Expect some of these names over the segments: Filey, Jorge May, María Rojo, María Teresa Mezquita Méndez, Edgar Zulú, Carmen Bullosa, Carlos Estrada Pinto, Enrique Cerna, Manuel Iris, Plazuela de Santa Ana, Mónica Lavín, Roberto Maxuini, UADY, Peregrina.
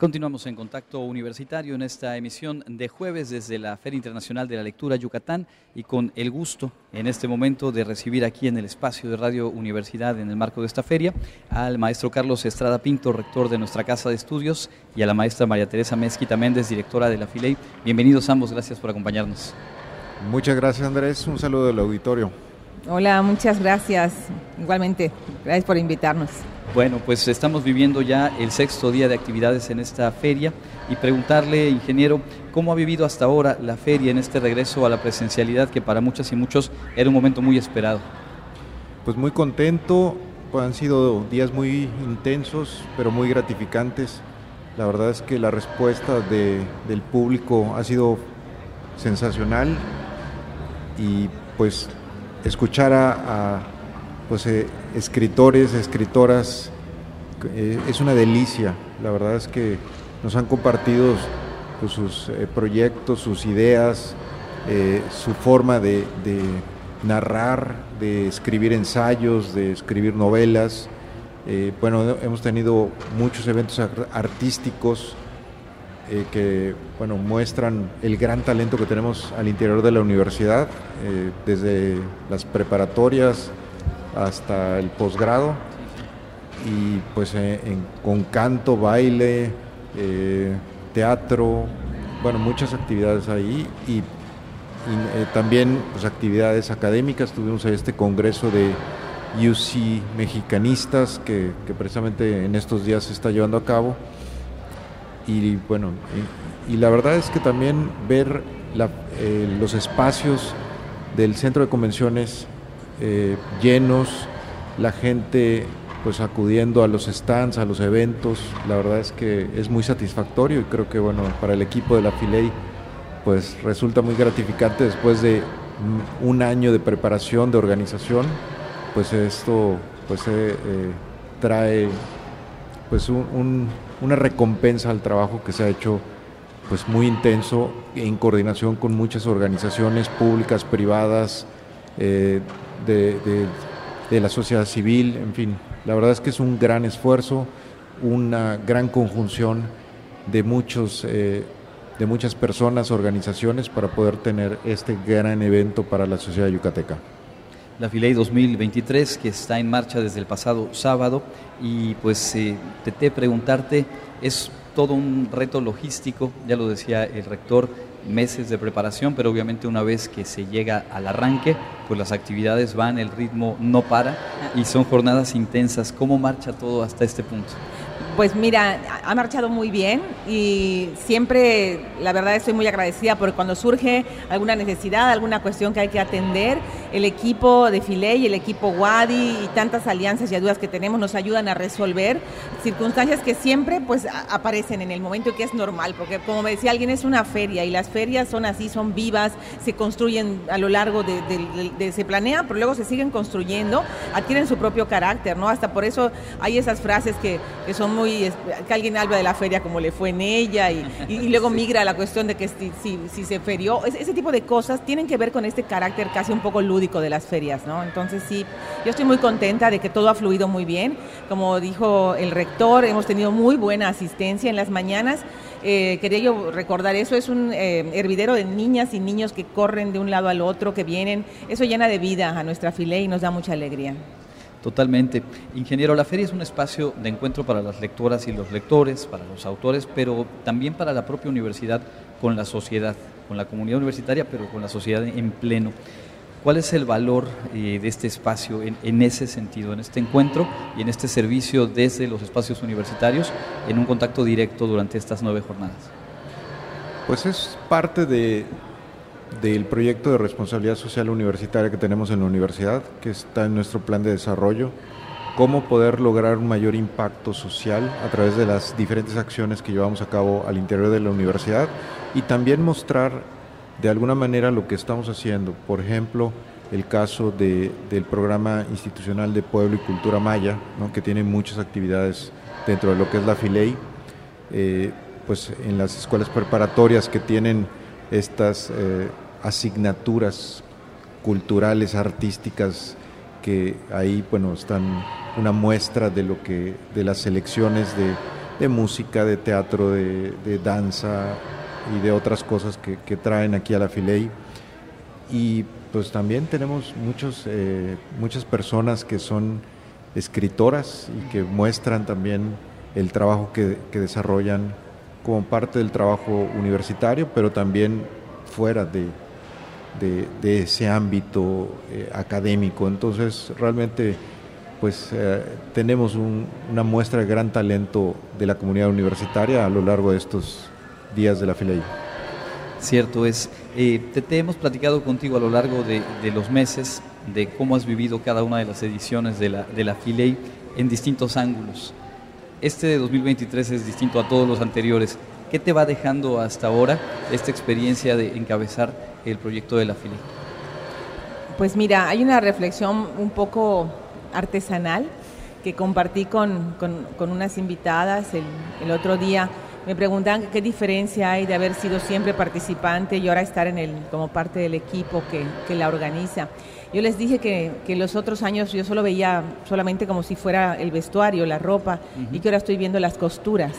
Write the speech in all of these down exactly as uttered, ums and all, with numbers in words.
Continuamos en Contacto Universitario en esta emisión de jueves desde la Feria Internacional de la Lectura Yucatán y con el gusto en este momento de recibir aquí en el espacio de Radio Universidad en el marco de esta feria al maestro Carlos Estrada Pinto, rector de nuestra Casa de Estudios, y a la maestra María Teresa Mezquita Méndez, directora de la Filey. Bienvenidos ambos, gracias por acompañarnos. Muchas gracias, Andrés, un saludo del auditorio. Hola, muchas gracias, igualmente, gracias por invitarnos. Bueno, pues estamos viviendo ya el sexto día de actividades en esta feria y preguntarle, ingeniero, ¿cómo ha vivido hasta ahora la feria en este regreso a la presencialidad que para muchas y muchos era un momento muy esperado? Pues muy contento, pues han sido días muy intensos pero muy gratificantes. La verdad es que la respuesta de, del público ha sido sensacional y pues escuchar a... a pues eh, escritores, escritoras, eh, es una delicia. La verdad es que nos han compartido pues, sus eh, proyectos, sus ideas, eh, su forma de, de narrar, de escribir ensayos, de escribir novelas. Eh, bueno, hemos tenido muchos eventos artísticos eh, que bueno, muestran el gran talento que tenemos al interior de la universidad, eh, desde las preparatorias hasta el posgrado, y pues eh, en, con canto, baile, eh, teatro, bueno, muchas actividades ahí y, y eh, también pues, actividades académicas. Tuvimos este congreso de U C Mexicanistas que, que precisamente en estos días se está llevando a cabo y bueno, y, y la verdad es que también ver la, eh, los espacios del centro de convenciones Eh, llenos, la gente pues acudiendo a los stands, a los eventos, la verdad es que es muy satisfactorio y creo que bueno, para el equipo de la Filey pues resulta muy gratificante después de un año de preparación, de organización, pues esto pues eh, eh, trae pues un, un, una recompensa al trabajo que se ha hecho pues muy intenso en coordinación con muchas organizaciones públicas, privadas, eh, De, de, de la sociedad civil, en fin, la verdad es que es un gran esfuerzo, una gran conjunción de muchos eh, de muchas personas, organizaciones para poder tener este gran evento para la sociedad yucateca. La Filey dos mil veintitrés que está en marcha desde el pasado sábado y pues eh, te, te preguntarte, es todo un reto logístico, ya lo decía el rector, meses de preparación, pero obviamente una vez que se llega al arranque, pues las actividades van, el ritmo no para y son jornadas intensas. ¿Cómo marcha todo hasta este punto? Pues mira, ha marchado muy bien y siempre, la verdad, estoy muy agradecida porque cuando surge alguna necesidad, alguna cuestión que hay que atender, el equipo de Filey, el equipo U A D Y y tantas alianzas y ayudas que tenemos nos ayudan a resolver circunstancias que siempre pues aparecen en el momento, que es normal, porque como me decía alguien, es una feria y las ferias son así, son vivas, se construyen a lo largo de, de, de, de se planean, pero luego se siguen construyendo, adquieren su propio carácter, ¿no? Hasta por eso hay esas frases que, que son muy, que alguien habla de la feria como le fue en ella y, y, y luego migra a la cuestión de que si, si, si se ferió, es, ese tipo de cosas tienen que ver con este carácter casi un poco lúdico de las ferias, ¿no? Entonces sí, yo estoy muy contenta de que todo ha fluido muy bien. Como dijo el rector, hemos tenido muy buena asistencia en las mañanas. Eh, quería yo recordar eso, es un eh, hervidero de niñas y niños que corren de un lado al otro, que vienen. Eso llena de vida a nuestra Filey y nos da mucha alegría. Totalmente. Ingeniero, la feria es un espacio de encuentro para las lectoras y los lectores, para los autores, pero también para la propia universidad con la sociedad, con la comunidad universitaria, pero con la sociedad en pleno. ¿Cuál es el valor eh, de este espacio en, en ese sentido, en este encuentro y en este servicio desde los espacios universitarios en un contacto directo durante estas nueve jornadas? Pues es parte de, del proyecto de responsabilidad social universitaria que tenemos en la universidad, que está en nuestro plan de desarrollo, cómo poder lograr un mayor impacto social a través de las diferentes acciones que llevamos a cabo al interior de la universidad y también mostrar de alguna manera lo que estamos haciendo. Por ejemplo, el caso de, del programa institucional de Pueblo y Cultura Maya, ¿no? Que tiene muchas actividades dentro de lo que es la Filey, eh, pues en las escuelas preparatorias que tienen estas eh, asignaturas culturales, artísticas, que ahí bueno están una muestra de lo que de las selecciones de de música, de teatro, de, de danza y de otras cosas que, que traen aquí a la Filey. Y pues también tenemos muchos, eh, muchas personas que son escritoras y que muestran también el trabajo que, que desarrollan como parte del trabajo universitario, pero también fuera de, de, de ese ámbito eh, académico. Entonces realmente pues eh, tenemos un, una muestra de gran talento de la comunidad universitaria a lo largo de estos días de la Filey. Cierto es. Eh, te, te hemos platicado contigo a lo largo de, de los meses de cómo has vivido cada una de las ediciones de la, de la Filey en distintos ángulos. Este de dos mil veintitrés es distinto a todos los anteriores. ¿Qué te va dejando hasta ahora esta experiencia de encabezar el proyecto de la Filey? Pues mira, hay una reflexión un poco artesanal que compartí con, con, con unas invitadas el, el otro día. Me preguntan qué diferencia hay de haber sido siempre participante y ahora estar en el, como parte del equipo que, que la organiza. Yo les dije que, que los otros años yo solo veía solamente como si fuera el vestuario, la ropa, uh-huh. y que ahora estoy viendo las costuras.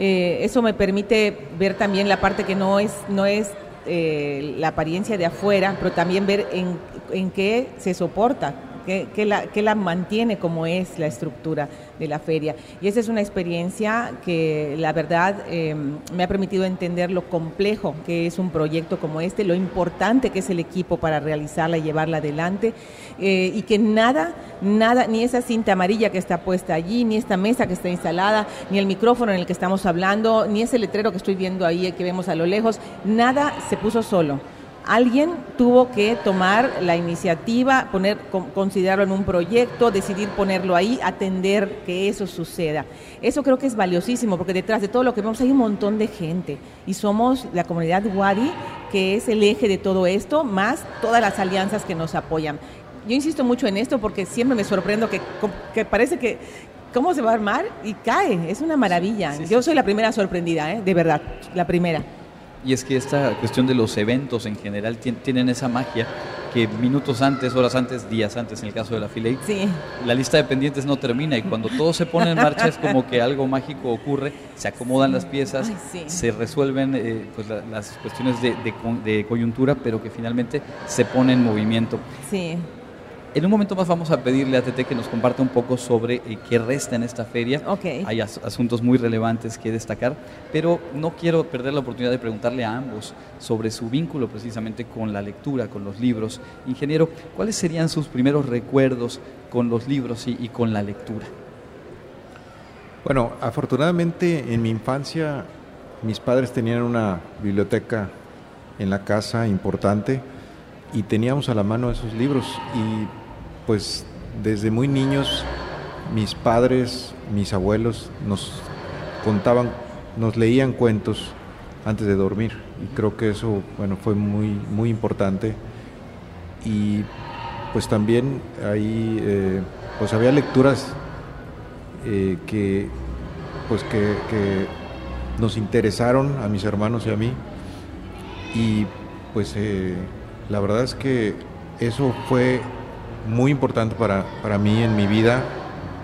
Eh, eso me permite ver también la parte que no es, no es eh, la apariencia de afuera, pero también ver en, en qué se soporta. Que, que, la, que la mantiene como es la estructura de la feria. Y esa es una experiencia que la verdad eh, me ha permitido entender lo complejo que es un proyecto como este, lo importante que es el equipo para realizarla y llevarla adelante, eh, y que nada, nada, ni esa cinta amarilla que está puesta allí, ni esta mesa que está instalada, ni el micrófono en el que estamos hablando, ni ese letrero que estoy viendo ahí que vemos a lo lejos, nada se puso solo. Alguien tuvo que tomar la iniciativa, poner, considerarlo en un proyecto, decidir ponerlo ahí, atender que eso suceda. Eso creo que es valiosísimo, porque detrás de todo lo que vemos hay un montón de gente y somos la comunidad UADY, que es el eje de todo esto, más todas las alianzas que nos apoyan. Yo insisto mucho en esto porque siempre me sorprendo que, que parece que cómo se va a armar y cae, es una maravilla. Sí, sí, Yo soy sí. la primera sorprendida, ¿eh? De verdad, la primera. Y es que esta cuestión de los eventos en general tienen esa magia que minutos antes, horas antes, días antes, en el caso de la Filey, sí. la lista de pendientes no termina y cuando todo se pone en marcha es como que algo mágico ocurre, se acomodan sí. las piezas, Ay, sí. se resuelven eh, pues, la, las cuestiones de, de, de coyuntura, pero que finalmente se pone en movimiento. Sí. En un momento más vamos a pedirle a Tete que nos comparta un poco sobre eh, qué resta en esta feria. Okay. Hay as- asuntos muy relevantes que destacar, pero no quiero perder la oportunidad de preguntarle a ambos sobre su vínculo precisamente con la lectura, con los libros. Ingeniero, ¿cuáles serían sus primeros recuerdos con los libros y, y con la lectura? Bueno, afortunadamente en mi infancia mis padres tenían una biblioteca en la casa importante y teníamos a la mano esos libros y pues desde muy niños mis padres, mis abuelos nos contaban, nos leían cuentos antes de dormir y creo que eso bueno fue muy, muy importante y pues también ahí eh, pues había lecturas eh, que pues que, que nos interesaron a mis hermanos y a mí y pues eh, la verdad es que eso fue muy importante para, para mí en mi vida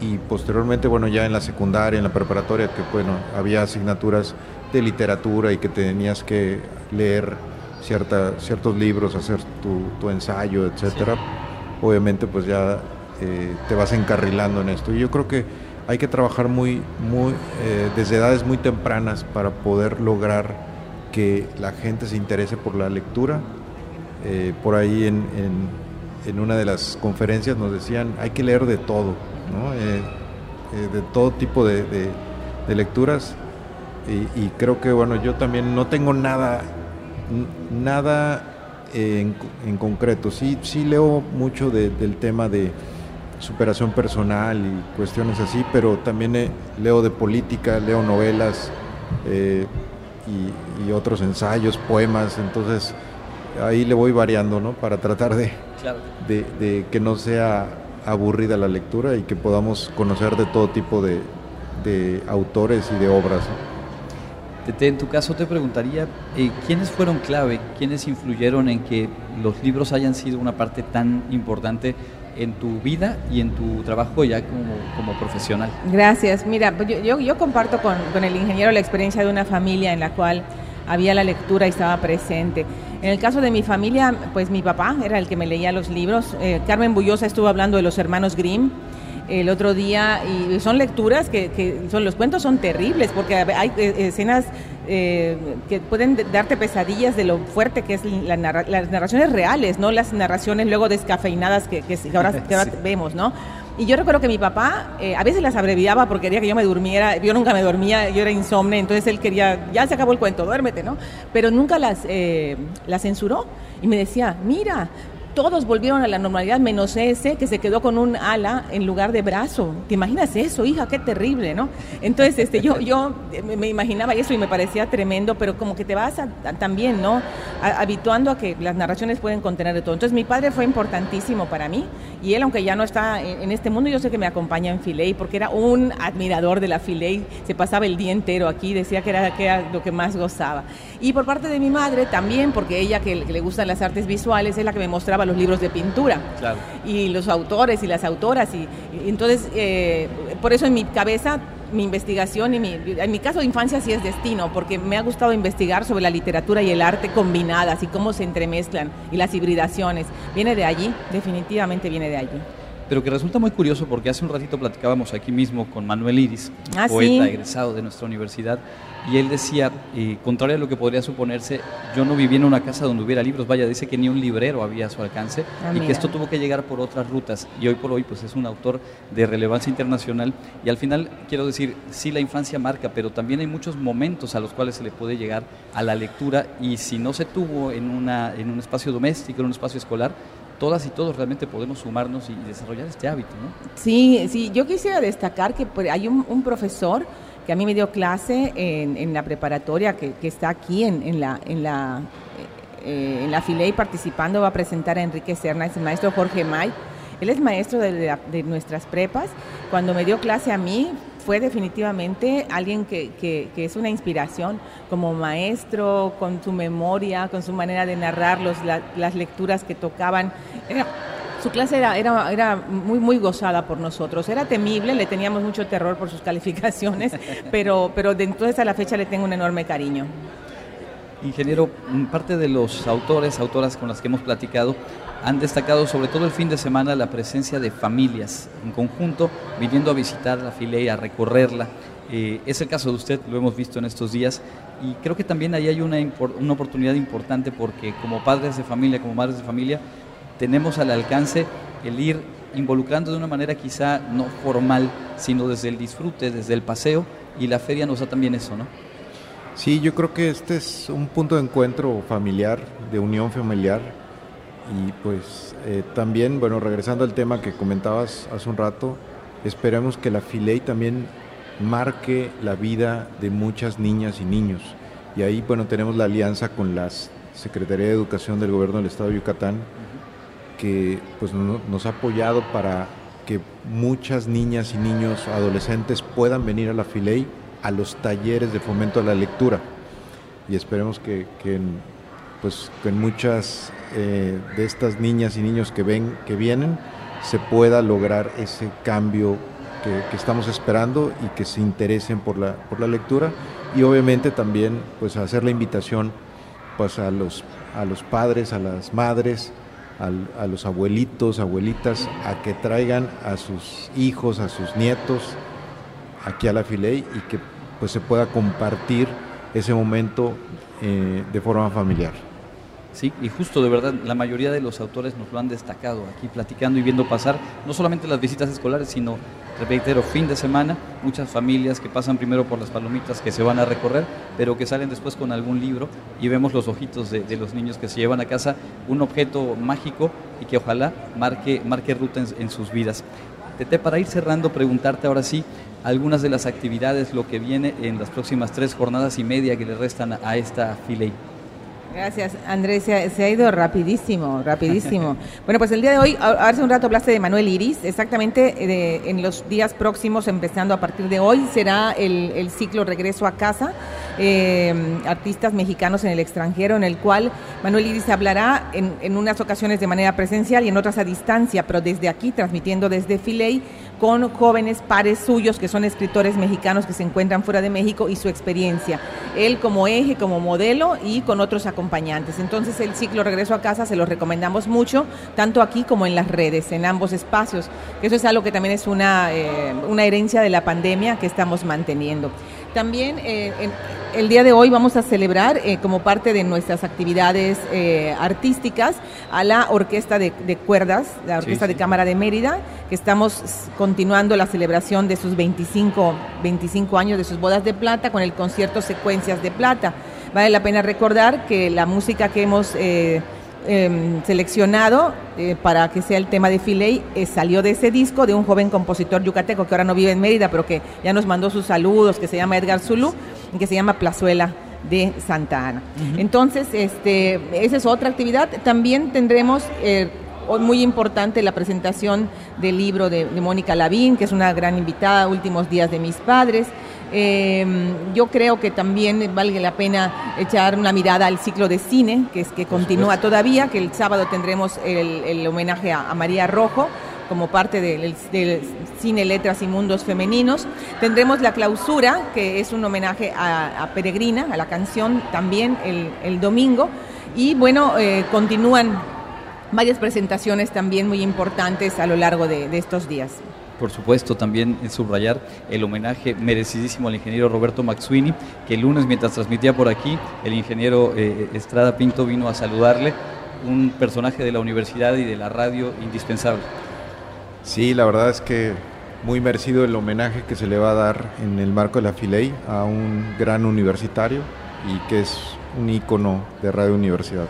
y posteriormente, bueno, ya en la secundaria, en la preparatoria, que bueno, había asignaturas de literatura y que tenías que leer cierta, ciertos libros, hacer tu, tu ensayo, etcétera. Sí. Obviamente, pues ya eh, te vas encarrilando en esto. Y yo creo que hay que trabajar muy, muy eh, desde edades muy tempranas para poder lograr que la gente se interese por la lectura. Eh, por ahí en, en, en una de las conferencias nos decían hay que leer de todo, ¿no? eh, eh, de todo tipo de, de, de lecturas y, y creo que bueno yo también no tengo nada nada eh, en, en concreto, sí, sí leo mucho de, del tema de superación personal y cuestiones así, pero también eh, leo de política, leo novelas eh, y, y otros ensayos, poemas, entonces ahí le voy variando, ¿no? Para tratar de, claro. de, de que no sea aburrida la lectura y que podamos conocer de todo tipo de, de autores y de obras, ¿no? Tete, en tu caso te preguntaría, eh, ¿quiénes fueron clave? ¿Quiénes influyeron en que los libros hayan sido una parte tan importante en tu vida y en tu trabajo ya como, como profesional. Gracias. Mira, yo, yo, yo comparto con, con el ingeniero la experiencia de una familia en la cual había la lectura y estaba presente. En el caso de mi familia, pues mi papá era el que me leía los libros. Eh, Carmen Bullosa estuvo hablando de los hermanos Grimm el otro día, y son lecturas que, que son, los cuentos son terribles porque hay escenas eh, que pueden darte pesadillas de lo fuerte que es la narra, las narraciones reales, no las narraciones luego descafeinadas que, que, que ahora, que ahora sí vemos, ¿no? Y yo recuerdo que mi papá eh, a veces las abreviaba porque quería que yo me durmiera. Yo nunca me dormía, yo era insomne, entonces él quería, ya se acabó el cuento, duérmete, ¿no? Pero nunca las, eh, las censuró y me decía, mira, todos volvieron a la normalidad menos ese que se quedó con un ala en lugar de brazo. ¿Te imaginas eso, hija? Qué terrible, ¿no? Entonces, este, yo, yo me imaginaba eso y me parecía tremendo, pero como que te vas a, a, también, ¿no? A, habituando a que las narraciones pueden contener de todo. Entonces, mi padre fue importantísimo para mí, y él, aunque ya no está en, en este mundo, yo sé que me acompaña en Filey, porque era un admirador de la Filey, se pasaba el día entero aquí, decía que era, que era lo que más gozaba. Y por parte de mi madre también, porque ella, que, que le gustan las artes visuales, es la que me mostraba los libros de pintura, claro, y los autores y las autoras, y, y entonces eh, por eso en mi cabeza mi investigación y mi, en mi caso de infancia sí es destino, porque me ha gustado investigar sobre la literatura y el arte combinadas y cómo se entremezclan y las hibridaciones. Viene de allí, definitivamente viene de allí. Pero que resulta muy curioso, porque hace un ratito platicábamos aquí mismo con Manuel Iris, ah, poeta, ¿sí?, egresado de nuestra universidad, y él decía, eh, contrario a lo que podría suponerse, yo no vivía en una casa donde hubiera libros, vaya, dice que ni un librero había a su alcance, ah, y mira, que esto tuvo que llegar por otras rutas, y hoy por hoy pues es un autor de relevancia internacional. Y al final quiero decir, sí, la infancia marca, pero también hay muchos momentos a los cuales se le puede llegar a la lectura, y si no se tuvo en, una, en un espacio doméstico, en un espacio escolar, todas y todos realmente podemos sumarnos y desarrollar este hábito, ¿no? Sí, sí, yo quisiera destacar que hay un, un profesor que a mí me dio clase en, en la preparatoria, que, que está aquí en, en la en la, eh, en la Filey participando, va a presentar a Enrique Cerna, es el maestro Jorge May. Él es maestro de, la, de nuestras prepas. Cuando me dio clase a mí, fue definitivamente alguien que, que, que es una inspiración como maestro, con su memoria, con su manera de narrar los, la, las lecturas que tocaban. Era, su clase era, era, era muy, muy gozada por nosotros. Era temible, le teníamos mucho terror por sus calificaciones, pero, pero de entonces a la fecha le tengo un enorme cariño. Ingeniero, parte de los autores, autoras con las que hemos platicado, han destacado sobre todo el fin de semana la presencia de familias en conjunto, viniendo a visitar la Filey, a recorrerla. Eh, es el caso de usted, lo hemos visto en estos días, y creo que también ahí hay una, una oportunidad importante, porque como padres de familia, como madres de familia, tenemos al alcance el ir involucrando de una manera quizá no formal, sino desde el disfrute, desde el paseo, y la feria nos da también eso, ¿no? Sí, yo creo que este es un punto de encuentro familiar, de unión familiar, y pues eh, también, bueno, regresando al tema que comentabas hace un rato, esperamos que la Filey también marque la vida de muchas niñas y niños, y ahí, bueno, tenemos la alianza con la Secretaría de Educación del Gobierno del Estado de Yucatán, que pues no, nos ha apoyado para que muchas niñas y niños adolescentes puedan venir a la Filey, a los talleres de fomento a la lectura, y esperemos que, que, en, pues, que en muchas eh, de estas niñas y niños que, ven, que vienen se pueda lograr ese cambio que, que estamos esperando, y que se interesen por la, por la lectura, y obviamente también pues hacer la invitación pues, a, los, a los padres, a las madres, al, a los abuelitos, abuelitas, a que traigan a sus hijos, a sus nietos aquí a la Filey, y que pues se pueda compartir ese momento eh, de forma familiar. Sí, y justo, de verdad, la mayoría de los autores nos lo han destacado aquí platicando y viendo pasar, no solamente las visitas escolares, sino, reitero, fin de semana, muchas familias que pasan primero por las palomitas, que se van a recorrer, pero que salen después con algún libro, y vemos los ojitos de, de los niños que se llevan a casa un objeto mágico, y que ojalá marque, marque ruta en, en sus vidas. Tete, para ir cerrando, preguntarte ahora sí algunas de las actividades, lo que viene en las próximas tres jornadas y media que le restan a esta Filey. Gracias, Andrés, se ha, se ha ido rapidísimo, rapidísimo. Bueno, pues el día de hoy, hace un rato hablaste de Manuel Iris, exactamente de, en los días próximos, empezando a partir de hoy, será el, el ciclo Regreso a Casa, eh, artistas mexicanos en el extranjero, en el cual Manuel Iris hablará en, en unas ocasiones de manera presencial y en otras a distancia, pero desde aquí, transmitiendo desde Filey, con jóvenes pares suyos que son escritores mexicanos que se encuentran fuera de México y su experiencia. Él como eje, como modelo y con otros acompañantes. Entonces el ciclo Regreso a Casa se los recomendamos mucho, tanto aquí como en las redes, en ambos espacios. Eso es algo que también es una, eh, una herencia de la pandemia que estamos manteniendo. También eh, en, el día de hoy vamos a celebrar eh, como parte de nuestras actividades eh, artísticas a la Orquesta de, de Cuerdas, la Orquesta sí, sí. de Cámara de Mérida, que estamos continuando la celebración de sus veinticinco años de sus bodas de plata con el concierto Secuencias de Plata. Vale la pena recordar que la música que hemos eh, Eh, seleccionado eh, para que sea el tema de Filey eh, salió de ese disco de un joven compositor yucateco que ahora no vive en Mérida, pero que ya nos mandó sus saludos, que se llama Edgar Zulú y que se llama Plazuela de Santa Ana. Uh-huh. Entonces, este, esa es otra actividad. También tendremos eh, muy importante la presentación del libro de, de Mónica Lavín, que es una gran invitada, Últimos Días de Mis Padres. Eh, yo creo que también vale la pena echar una mirada al ciclo de cine, que es que continúa todavía, que el sábado tendremos el, el homenaje a, a María Rojo como parte del, del cine Letras y Mundos Femeninos. Tendremos la clausura, que es un homenaje a, a Peregrina, a la canción, también el, el domingo. Y bueno, eh, continúan varias presentaciones también muy importantes a lo largo de, de estos días. Por supuesto, también subrayar el homenaje merecidísimo al ingeniero Roberto Maxuini, que el lunes, mientras transmitía por aquí, el ingeniero eh, Estrada Pinto vino a saludarle, un personaje de la universidad y de la radio indispensable. Sí, la verdad es que muy merecido el homenaje que se le va a dar en el marco de la Filey a un gran universitario y que es un ícono de Radio Universidad.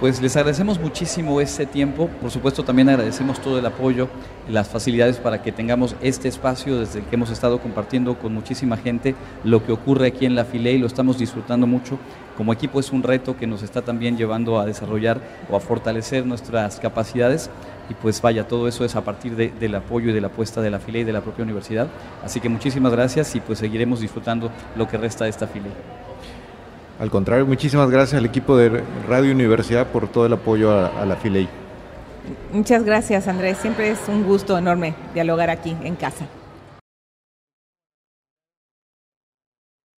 Pues les agradecemos muchísimo este tiempo, por supuesto también agradecemos todo el apoyo, las facilidades para que tengamos este espacio desde el que hemos estado compartiendo con muchísima gente lo que ocurre aquí en la Filey, lo estamos disfrutando mucho. Como equipo es un reto que nos está también llevando a desarrollar o a fortalecer nuestras capacidades y pues vaya, todo eso es a partir de, del apoyo y de la apuesta de la Filey y de la propia universidad. Así que muchísimas gracias y pues seguiremos disfrutando lo que resta de esta Filey. Al contrario, muchísimas gracias al equipo de Radio Universidad por todo el apoyo a, a la Filey. Muchas gracias, Andrés. Siempre es un gusto enorme dialogar aquí en casa.